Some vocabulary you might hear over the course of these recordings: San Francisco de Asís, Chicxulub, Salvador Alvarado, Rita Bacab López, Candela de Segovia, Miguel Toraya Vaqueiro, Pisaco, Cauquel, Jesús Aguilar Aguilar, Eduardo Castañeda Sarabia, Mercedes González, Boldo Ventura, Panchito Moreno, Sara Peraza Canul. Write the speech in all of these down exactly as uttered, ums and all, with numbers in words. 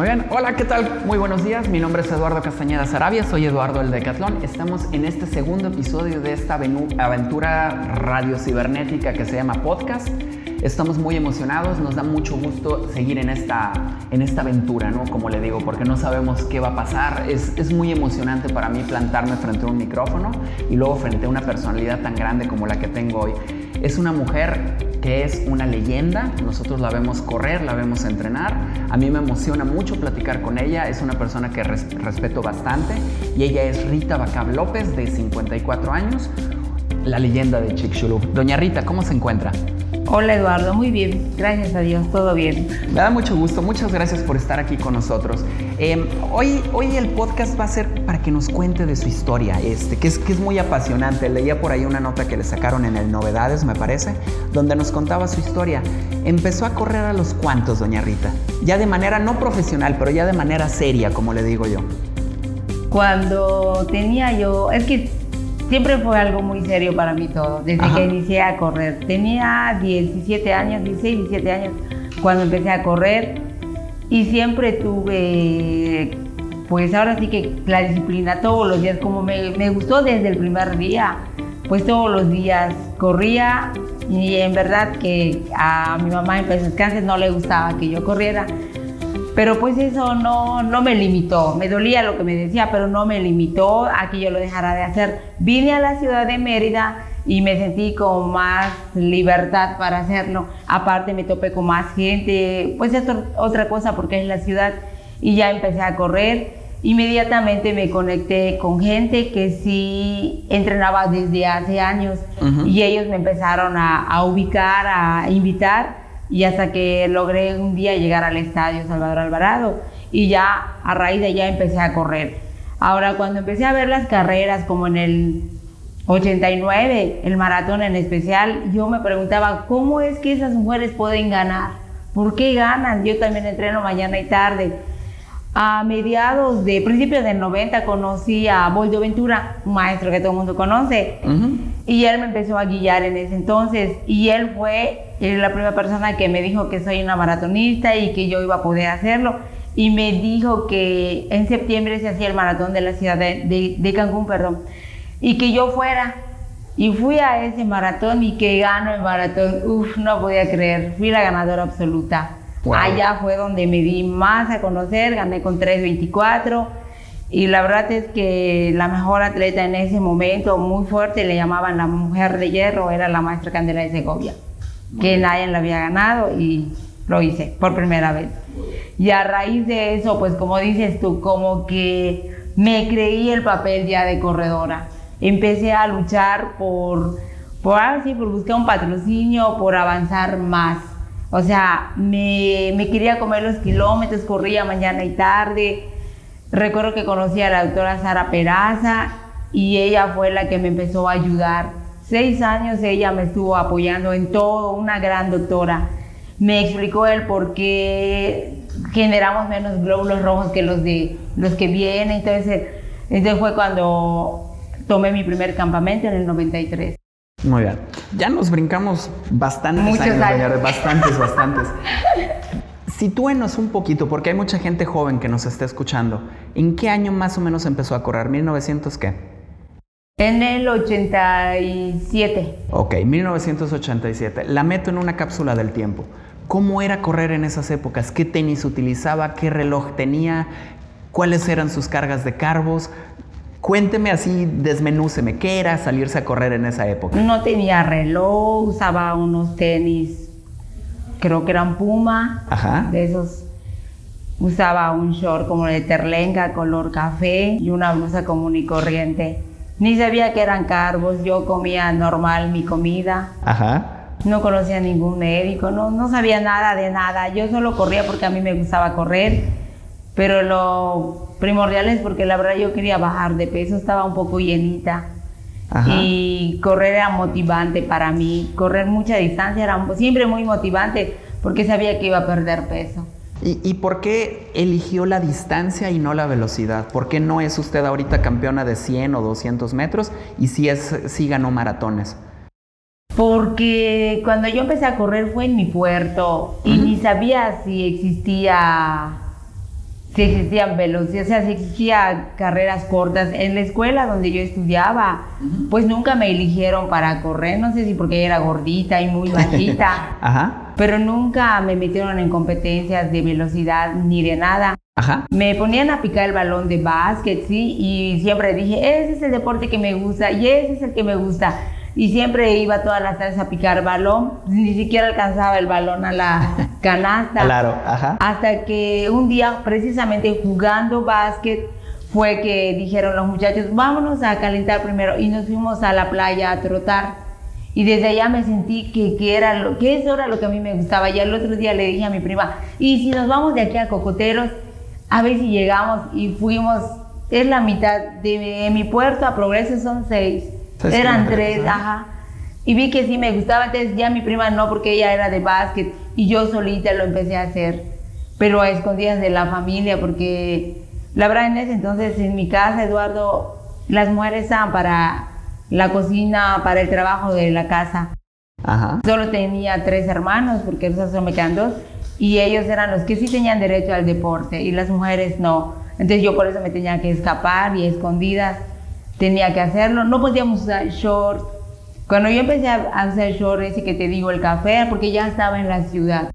Muy bien, hola, ¿qué tal? Muy buenos días, mi nombre es Eduardo Castañeda Sarabia, soy Eduardo el Decatlón. Estamos en este segundo episodio de esta aventura radiocibernética que se llama podcast. Estamos muy emocionados, nos da mucho gusto seguir en esta, en esta aventura, ¿no? Como le digo, porque no sabemos qué va a pasar. Es, es muy emocionante para mí plantarme frente a un micrófono y luego frente a una personalidad tan grande como la que tengo hoy. Es una mujer que es una leyenda, nosotros la vemos correr, la vemos entrenar. A mí me emociona mucho platicar con ella, es una persona que res, respeto bastante y ella es Rita Bacab López, de cincuenta y cuatro años, la leyenda de Chicxulub. Doña Rita, ¿cómo se encuentra? Hola Eduardo, muy bien, gracias a Dios, todo bien. Me da mucho gusto, muchas gracias por estar aquí con nosotros. Eh, hoy, hoy el podcast va a ser para que nos cuente de su historia, este, que, es, que es muy apasionante. Leía por ahí una nota que le sacaron en el Novedades, me parece, donde nos contaba su historia. Empezó a correr a los cuantos, doña Rita, ya de manera no profesional, pero ya de manera seria, como le digo yo. Cuando tenía yo, es que siempre fue algo muy serio para mí todo, desde Ajá. que inicié a correr. Tenía diecisiete años, dieciséis, diecisiete años cuando empecé a correr y siempre tuve, pues ahora sí que la disciplina todos los días, como me, me gustó desde el primer día, pues todos los días corría y en verdad que a mi mamá en paz descanse no le gustaba que yo corriera, pero pues eso no, no me limitó, me dolía lo que me decía, pero no me limitó a que yo lo dejara de hacer. Vine a la ciudad de Mérida y me sentí con más libertad para hacerlo, aparte me topé con más gente, pues es otra cosa porque es la ciudad y ya empecé a correr. Inmediatamente me conecté con gente que sí entrenaba desde hace años uh-huh. y ellos me empezaron a, a ubicar, a invitar. Y hasta que logré un día llegar al estadio Salvador Alvarado y ya a raíz de allá empecé a correr. Ahora, cuando empecé a ver las carreras, como en el ochenta y nueve, el maratón en especial, yo me preguntaba, ¿cómo es que esas mujeres pueden ganar? ¿Por qué ganan? Yo también entreno mañana y tarde. A mediados de, principios del noventa, conocí a Boldo Ventura, un maestro que todo el mundo conoce, uh-huh. y él me empezó a guiar en ese entonces, y él fue la primera persona que me dijo que soy una maratonista y que yo iba a poder hacerlo, y me dijo que en septiembre se hacía el maratón de la ciudad de, de, de Cancún, perdón, y que yo fuera, y fui a ese maratón y que gano el maratón, uff, no podía creer, fui la ganadora absoluta. Wow. Allá fue donde me di más a conocer, gané con tres veinticuatro y la verdad es que la mejor atleta en ese momento, muy fuerte, le llamaban la mujer de hierro, era la maestra Candela de Segovia, que nadie la había ganado y lo hice por primera vez. Y a raíz de eso, pues como dices tú, como que me creí el papel ya de corredora. Empecé a luchar por, por, así, por buscar un patrocinio, por avanzar más. O sea, me, me quería comer los kilómetros, corría mañana y tarde. Recuerdo que conocí a la doctora Sara Peraza y ella fue la que me empezó a ayudar. Seis años ella me estuvo apoyando en todo, una gran doctora. Me explicó el por qué generamos menos glóbulos rojos que los, de, los que vienen. Entonces, entonces fue cuando tomé mi primer campamento en el noventa y tres. Muy bien. Ya nos brincamos bastantes Muchos años, años. bastantes, bastantes. Sitúenos un poquito, porque hay mucha gente joven que nos está escuchando. ¿En qué año más o menos empezó a correr? ¿mil novecientos qué? En el ochenta y siete. Ok, mil novecientos ochenta y siete. La meto en una cápsula del tiempo. ¿Cómo era correr en esas épocas? ¿Qué tenis utilizaba? ¿Qué reloj tenía? ¿Cuáles eran sus cargas de carbos? Cuénteme así, desmenúceme, ¿qué era salirse a correr en esa época? No tenía reloj, usaba unos tenis, creo que eran Puma, Ajá. de esos. Usaba un short como de terlenca, color café y una blusa común y corriente. Ni sabía que eran carbos, yo comía normal mi comida. Ajá. No conocía a ningún médico, no, no sabía nada de nada. Yo solo corría porque a mí me gustaba correr, pero lo primordial es porque la verdad yo quería bajar de peso, estaba un poco llenita Ajá. y correr era motivante para mí, correr mucha distancia era siempre muy motivante porque sabía que iba a perder peso. ¿Y, y por qué eligió la distancia y no la velocidad? ¿Por qué no es usted ahorita campeona de cien o doscientos metros y sí, es, sí ganó maratones? Porque cuando yo empecé a correr fue en mi puerto y Ajá. ni sabía si existía si existían velocidades, o sea, si existían carreras cortas. En la escuela donde yo estudiaba, uh-huh. pues nunca me eligieron para correr, no sé si porque era gordita y muy bajita, ajá. pero nunca me metieron en competencias de velocidad ni de nada. Ajá. Me ponían a picar el balón de básquet, sí, y siempre dije, ese es el deporte que me gusta y ese es el que me gusta. Y siempre iba todas las tardes a picar balón, ni siquiera alcanzaba el balón a la canasta. Claro, ajá. Hasta que un día, precisamente jugando básquet, fue que dijeron los muchachos, vámonos a calentar primero. Y nos fuimos a la playa a trotar. Y desde allá me sentí que, que, era lo, que eso era lo que a mí me gustaba. Y al otro día le dije a mi prima, y si nos vamos de aquí a Cocoteros, a ver si llegamos. Y fuimos, es la mitad de, de mi puerto a Progreso, son seis. Eran tres, ajá. Y vi que sí me gustaba, entonces ya mi prima no, porque ella era de básquet y yo solita lo empecé a hacer, pero a escondidas de la familia, porque la verdad en ese entonces en mi casa, Eduardo, las mujeres estaban para la cocina, para el trabajo de la casa. Ajá. Solo tenía tres hermanos, porque solo me quedan dos, y ellos eran los que sí tenían derecho al deporte y las mujeres no. Entonces yo por eso me tenía que escapar y escondidas. Tenía que hacerlo, no podíamos usar short. Cuando yo empecé a usar short, ese que te digo, el café, porque ya estaba en la ciudad.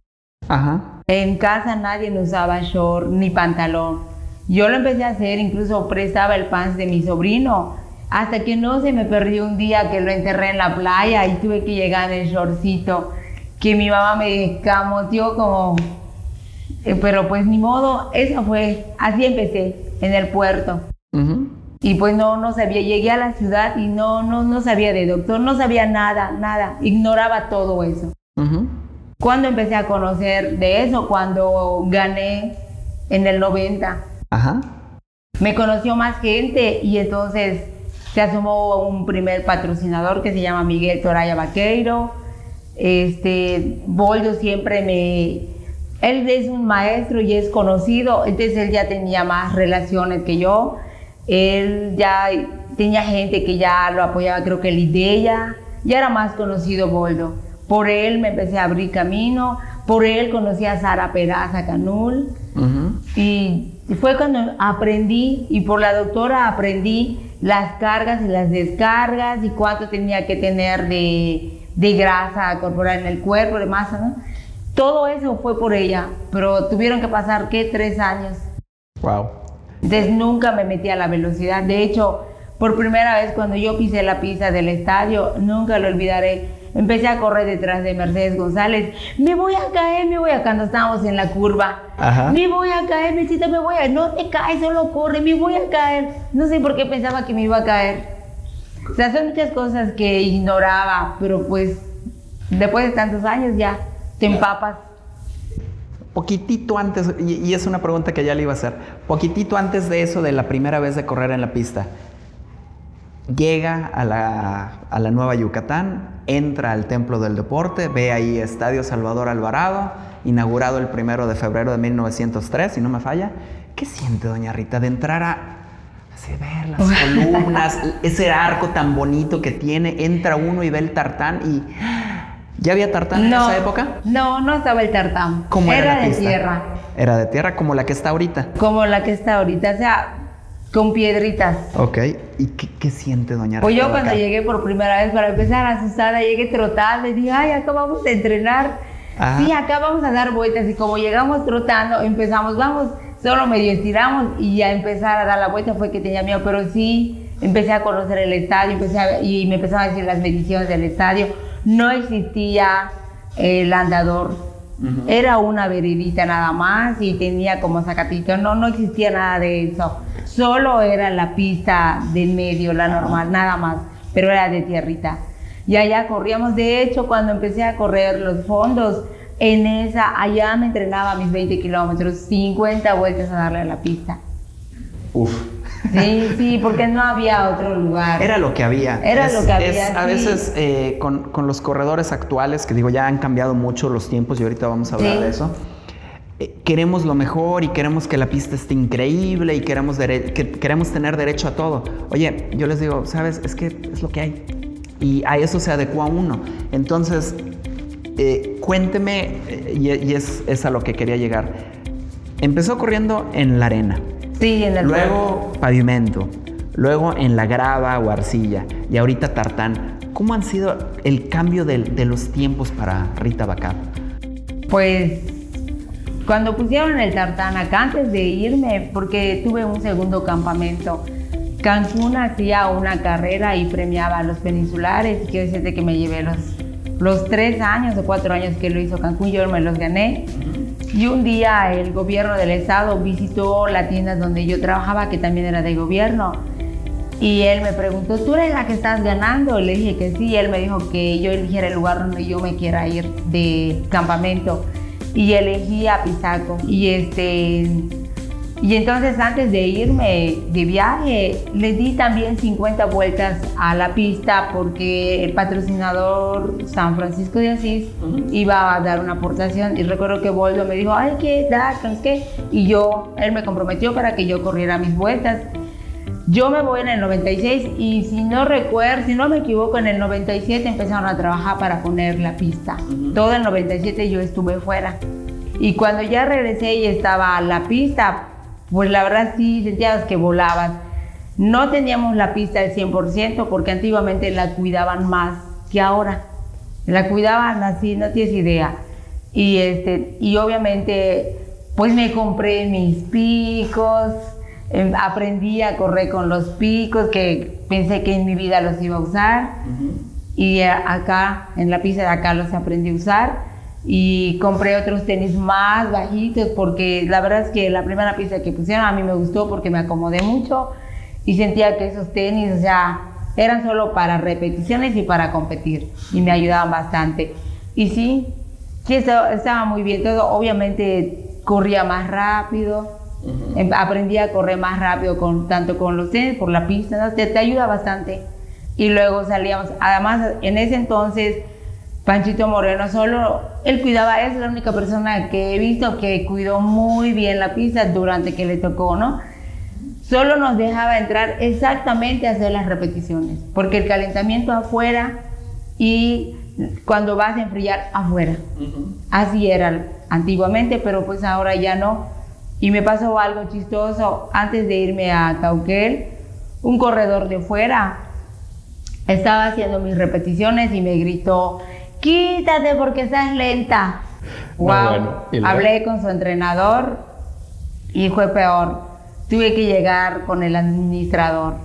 Ajá. En casa nadie no usaba short ni pantalón. Yo lo empecé a hacer, incluso prestaba el pants de mi sobrino, hasta que no se me perdió un día que lo enterré en la playa y tuve que llegar en el shortcito, que mi mamá me escamoteó como... Eh, pero pues ni modo, eso fue, así empecé, en el puerto. Uh-huh. Y pues no, no sabía, llegué a la ciudad y no, no, no sabía de doctor, no sabía nada, nada, ignoraba todo eso. Uh-huh. Cuando empecé a conocer de eso, cuando gané en el noventa, ajá. me conoció más gente y entonces se asomó un primer patrocinador que se llama Miguel Toraya Vaqueiro. Este, Boldo siempre me... Él es un maestro y es conocido, entonces él ya tenía más relaciones que yo. Él ya tenía gente que ya lo apoyaba, creo que el Ideya, ya era más conocido Boldo. Por él me empecé a abrir camino, por él conocí a Sara Peraza Canul. Uh-huh. Y fue cuando aprendí, y por la doctora aprendí las cargas y las descargas y cuánto tenía que tener de, de grasa corporal en el cuerpo, de masa, ¿no? Todo eso fue por ella, pero tuvieron que pasar, ¿qué? Tres años. Wow. Entonces nunca me metí a la velocidad. De hecho, por primera vez cuando yo pisé la pista del estadio, nunca lo olvidaré, empecé a correr detrás de Mercedes González. Me voy a caer, me voy a... Cuando estábamos en la curva. Ajá. Me voy a caer, Mechita, me voy a... No te caes, solo corre, me voy a caer. No sé por qué pensaba que me iba a caer. O sea, son muchas cosas que ignoraba, pero pues después de tantos años ya te empapas. Poquitito antes, y es una pregunta que ya le iba a hacer, poquitito antes de eso, de la primera vez de correr en la pista, llega a la, a la Nueva Yucatán, entra al Templo del Deporte, ve ahí Estadio Salvador Alvarado, inaugurado el primero de febrero de mil novecientos tres, si no me falla. ¿Qué siente, doña Rita, de entrar a, a ver las columnas, ese arco tan bonito que tiene? Entra uno y ve el tartán y... ¿Ya había tartán no, en esa época? No, no estaba el tartán. ¿Cómo era, era la pista? Era de tierra. Era de tierra, como la que está ahorita. Como la que está ahorita, o sea, con piedritas. Ok. ¿Y qué, qué siente, doña Rita? Pues yo cuando llegué por primera vez, para empezar, asustada, llegué trotando y dije, ay, acá vamos a entrenar. Ajá. Sí, acá vamos a dar vueltas. Y como llegamos trotando, empezamos, vamos, solo medio estiramos y ya empezar a dar la vuelta fue que tenía miedo. Pero sí, empecé a conocer el estadio, empecé a, y me empezaron a decir las mediciones del estadio. No existía el andador, uh-huh. era una veredita nada más y tenía como zacatito, no, no existía nada de eso. Solo era la pista de medio, la normal, uh-huh. nada más, pero era de tierrita. Y allá corríamos, de hecho cuando empecé a correr los fondos, en esa, allá me entrenaba mis veinte kilómetros, cincuenta vueltas a darle a la pista. Uf. Sí, sí, porque no había otro lugar. Era lo que había. Era es, lo que había, es, a veces eh, con, con los corredores actuales, que digo, ya han cambiado mucho los tiempos y ahorita vamos a hablar sí. de eso, eh, queremos lo mejor y queremos que la pista esté increíble y queremos, dere- que, queremos tener derecho a todo. Oye, yo les digo, ¿sabes? Es que es lo que hay. Y a eso se adecua uno. Entonces, eh, cuénteme, eh, y, y es, es a lo que quería llegar. Empezó corriendo en la arena. Sí, en el luego mar. Pavimento, luego en la grava o arcilla y ahorita tartán. ¿Cómo han sido el cambio de, de los tiempos para Rita Bacab? Pues cuando pusieron el tartán acá, antes de irme, porque tuve un segundo campamento, Cancún hacía una carrera y premiaba a los peninsulares. Quiero decirte que me llevé los, los tres años o cuatro años que lo hizo Cancún, yo me los gané. Y un día el gobierno del estado visitó la tienda donde yo trabajaba, que también era de gobierno, y él me preguntó, ¿tú eres la que estás ganando? Le dije que sí, y él me dijo que yo eligiera el lugar donde yo me quiera ir de campamento, y elegí a Pisaco. Y, este, y entonces antes de irme de viaje, le di también cincuenta vueltas a la pista porque el patrocinador San Francisco de Asís uh-huh. iba a dar una aportación, y recuerdo que Boldo me dijo, ay, ¿qué da? ¿Qué? Y yo, él me comprometió para que yo corriera mis vueltas. Yo me voy en el noventa y seis y si no recuerdo, si no me equivoco, en el noventa y siete empezaron a trabajar para poner la pista. Uh-huh. Todo el noventa y siete yo estuve fuera. Y cuando ya regresé y estaba la pista, pues la verdad sí sentías que volabas. No teníamos la pista al cien por ciento porque antiguamente la cuidaban más que ahora. La cuidaban así, no tienes idea. Y, este, y obviamente pues me compré mis picos, aprendí a correr con los picos que pensé que en mi vida los iba a usar uh-huh. y acá en la pista de acá los aprendí a usar, y compré otros tenis más bajitos porque la verdad es que la primera pista que pusieron a mí me gustó porque me acomodé mucho y sentía que esos tenis, o sea, eran solo para repeticiones y para competir y me ayudaban bastante. Y sí, sí estaba muy bien todo, obviamente corría más rápido. Uh-huh. Aprendí a correr más rápido, con, tanto con los tenis, por la pista, ¿no? te, te ayuda bastante. Y luego salíamos, además en ese entonces Panchito Moreno solo, él cuidaba, es la única persona que he visto que cuidó muy bien la pista durante que le tocó, ¿no? Solo nos dejaba entrar exactamente a hacer las repeticiones, porque el calentamiento afuera y cuando vas a enfriar afuera. Uh-huh. Así era antiguamente, pero pues ahora ya no. Y me pasó algo chistoso, antes de irme a Cauquel, un corredor de fuera estaba haciendo mis repeticiones y me gritó, quítate porque estás lenta. No, wow, bueno, hablé con su entrenador y fue peor, tuve que llegar con el administrador.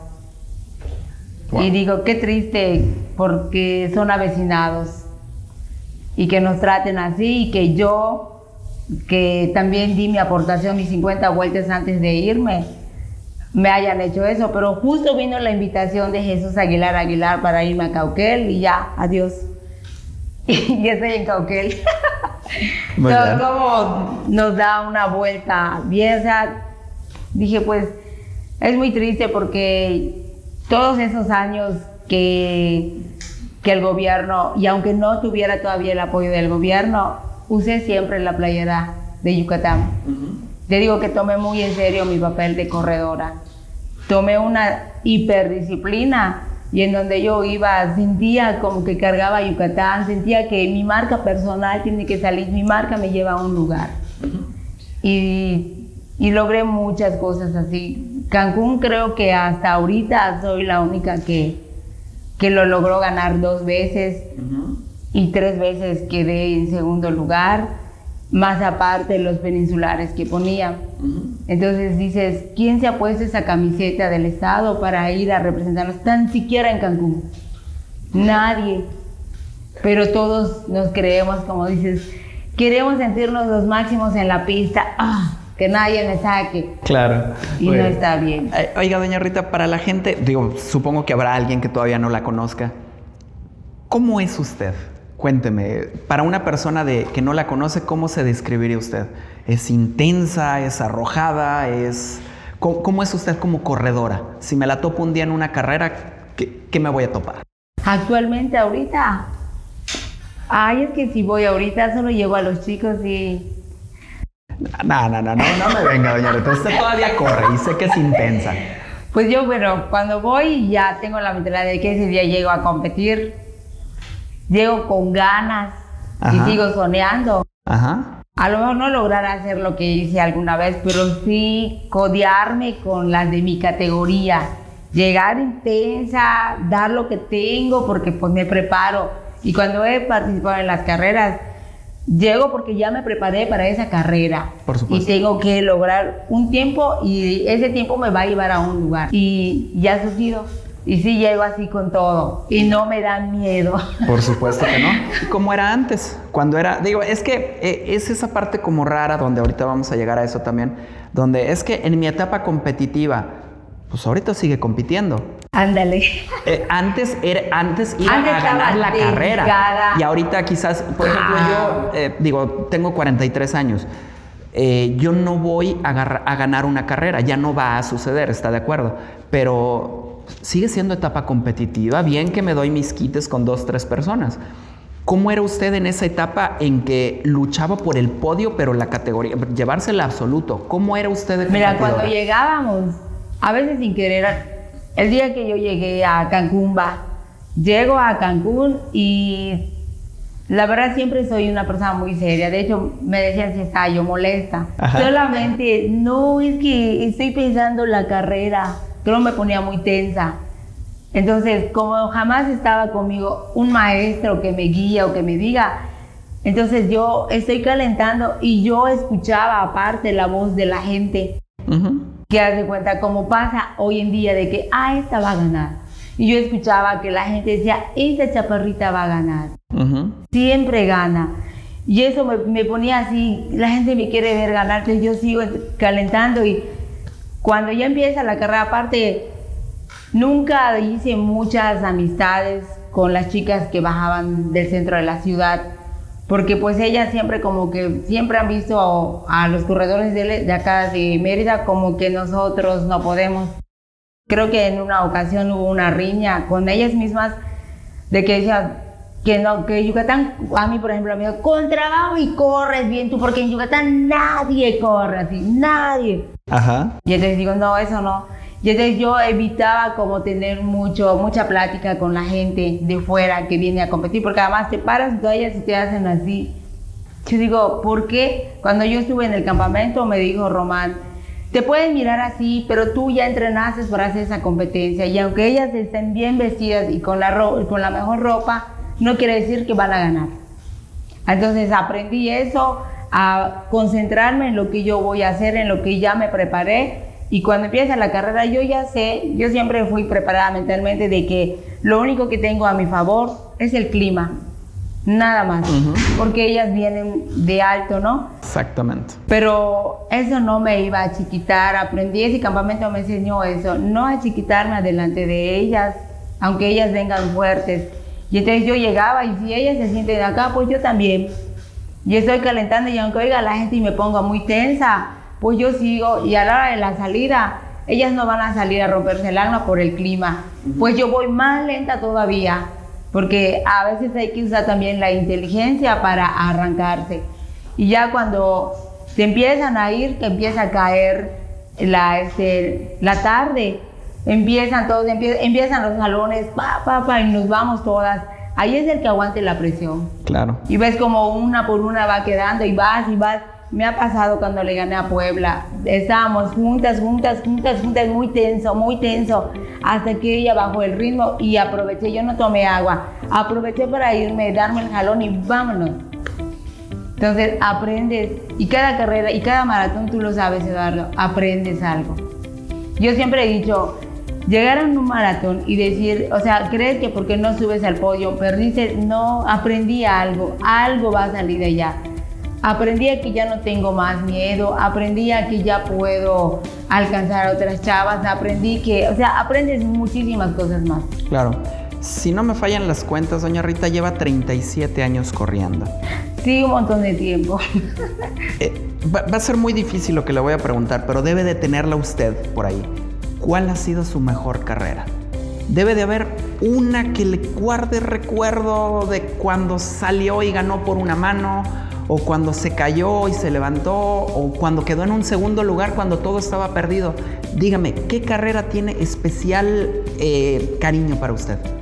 Wow. Y digo, qué triste porque son avecinados y que nos traten así y que yo, que también di mi aportación, mis cincuenta vueltas antes de irme, me hayan hecho eso, pero justo vino la invitación de Jesús Aguilar Aguilar para irme a Cauquel y ya, adiós. Y ya estoy en Cauquel. Entonces, como nos da una vuelta bien, o sea, dije, pues, es muy triste porque todos esos años que, que el gobierno, y aunque no tuviera todavía el apoyo del gobierno, usé siempre la playera de Yucatán. Uh-huh. Te digo que tomé muy en serio mi papel de corredora. Tomé una hiperdisciplina y en donde yo iba sentía como que cargaba Yucatán, sentía que mi marca personal tiene que salir, mi marca me lleva a un lugar. Uh-huh. Y, y logré muchas cosas así. Cancún creo que hasta ahorita soy la única que, que lo logró ganar dos veces. Uh-huh. Y tres veces quedé en segundo lugar, más aparte los peninsulares que ponía. Uh-huh. Entonces dices, ¿quién se ha puesto esa camiseta del estado para ir a representarnos tan siquiera en Cancún? Uh-huh. Nadie. Pero todos nos creemos, como dices, queremos sentirnos los máximos en la pista. ¡Ah! Que nadie me saque. Claro. Y bueno, no está bien. Oiga, doña Rita, para la gente, digo, supongo que habrá alguien que todavía no la conozca. ¿Cómo es usted? Cuénteme, para una persona de, que no la conoce, ¿cómo se describiría usted? ¿Es intensa? ¿Es arrojada? ¿Es... ¿Cómo, cómo es usted como corredora? Si me la topo un día en una carrera, ¿qué, qué me voy a topar? Actualmente, ahorita... Ay, es que si voy ahorita, solo llego a los chicos y... No, no, no, no, no me venga, doña Rita. Usted todavía corre y sé que es intensa. Pues yo, bueno, cuando voy ya tengo la mentalidad de que ese día llego a competir. Llego con ganas. Ajá. Y sigo soñando. Ajá. a lo mejor no lograr hacer lo que hice alguna vez, pero sí codearme con las de mi categoría, llegar intensa, dar lo que tengo, porque pues me preparo. Y cuando he participado en las carreras, llego porque ya me preparé para esa carrera. Por supuesto. Y tengo que lograr un tiempo y ese tiempo me va a llevar a un lugar. Y ya ha sucedido. Y sí llego así con todo. Y no me da miedo. Por supuesto que no. Como era antes. Cuando era... Digo, es que eh, es esa parte como rara donde ahorita vamos a llegar a eso también. Donde es que en mi etapa competitiva, pues ahorita sigue compitiendo. Ándale. Eh, antes era antes iba antes a ganar la dedicada. Carrera. Y ahorita quizás, por ejemplo, ah. yo eh, digo, tengo cuarenta y tres años. Eh, yo no voy a, agarra, a ganar una carrera. Ya no va a suceder, ¿está de acuerdo? Pero... sigue siendo etapa competitiva, bien que me doy mis quites con dos, tres personas. ¿Cómo era usted en esa etapa en que luchaba por el podio, pero la categoría, llevársela absoluto? ¿Cómo era usted de competidora? Mira, cuando llegábamos, a veces sin querer, el día que yo llegué a Cancún, va, llego a Cancún y la verdad siempre soy una persona muy seria. De hecho, me decían si estaba yo molesta. Ajá. Solamente, no, es que estoy pensando la carrera. Creo me ponía muy tensa. Entonces, como jamás estaba conmigo un maestro que me guía o que me diga, entonces yo estoy calentando y yo escuchaba aparte la voz de la gente. Uh-huh. Que hace cuenta, como pasa hoy en día de que, ah, esta va a ganar. Y yo escuchaba que la gente decía, esta chaparrita va a ganar. Uh-huh. Siempre gana. Y eso me, me ponía así, la gente me quiere ver ganar, entonces yo sigo calentando y... Cuando ya empieza la carrera, aparte, nunca hice muchas amistades con las chicas que bajaban del centro de la ciudad, porque pues ellas siempre como que, siempre han visto a, a los corredores de, de acá de Mérida como que nosotros no podemos. Creo que en una ocasión hubo una riña con ellas mismas de que decían que no, que Yucatán, a mí por ejemplo, me dijo, con trabajo y corres bien tú, porque en Yucatán nadie corre así, nadie. Ajá. Y entonces digo, no, eso no. Y entonces yo evitaba como tener mucho, mucha plática con la gente de fuera que viene a competir, porque además te paras todas ellas y te hacen así. Yo digo, ¿por qué? Cuando yo estuve en el campamento me dijo Román, te pueden mirar así, pero tú ya entrenaste para hacer esa competencia y aunque ellas estén bien vestidas y con la, ro- con la mejor ropa, no quiere decir que van a ganar. Entonces aprendí eso, a concentrarme en lo que yo voy a hacer, en lo que ya me preparé, y cuando empieza la carrera yo ya sé, yo siempre fui preparada mentalmente de que lo único que tengo a mi favor es el clima, nada más. Uh-huh. Porque ellas vienen de alto, ¿no? Exactamente. Pero eso no me iba a achiquitar, aprendí, ese campamento me enseñó eso, no achiquitarme adelante de ellas, aunque ellas vengan fuertes. Y entonces yo llegaba y si ellas se sienten acá, pues yo también. Y estoy calentando y aunque oiga la gente y me ponga muy tensa, pues yo sigo y a la hora de la salida, ellas no van a salir a romperse el alma por el clima. Pues yo voy más lenta todavía, porque a veces hay que usar también la inteligencia para arrancarse. Y ya cuando se empiezan a ir, que empieza a caer la, este, la tarde, empiezan todos, empiezan, empiezan los salones, pa, pa, pa, y nos vamos todas. Ahí es el que aguante la presión. Claro. Y ves como una por una va quedando y vas y vas. Me ha pasado cuando le gané a Puebla. Estábamos juntas, juntas, juntas, juntas, muy tenso, muy tenso. Hasta que ella bajó el ritmo y aproveché. Yo no tomé agua. Aproveché para irme, darme el jalón y vámonos. Entonces aprendes. Y cada carrera y cada maratón, tú lo sabes, Eduardo, aprendes algo. Yo siempre he dicho... Llegar a un maratón y decir, o sea, crees que porque no subes al podio, perdiste, no, aprendí algo, algo va a salir de allá. Aprendí a que ya no tengo más miedo, aprendí a que ya puedo alcanzar a otras chavas, aprendí que, o sea, aprendes muchísimas cosas más. Claro. Si no me fallan las cuentas, doña Rita lleva treinta y siete años corriendo. Sí, un montón de tiempo. Eh, va, va a ser muy difícil lo que le voy a preguntar, pero debe de tenerla usted por ahí. ¿Cuál ha sido su mejor carrera? Debe de haber una que le guarde recuerdo de cuando salió y ganó por una mano, o cuando se cayó y se levantó, o cuando quedó en un segundo lugar cuando todo estaba perdido. Dígame, ¿qué carrera tiene especial eh, cariño para usted?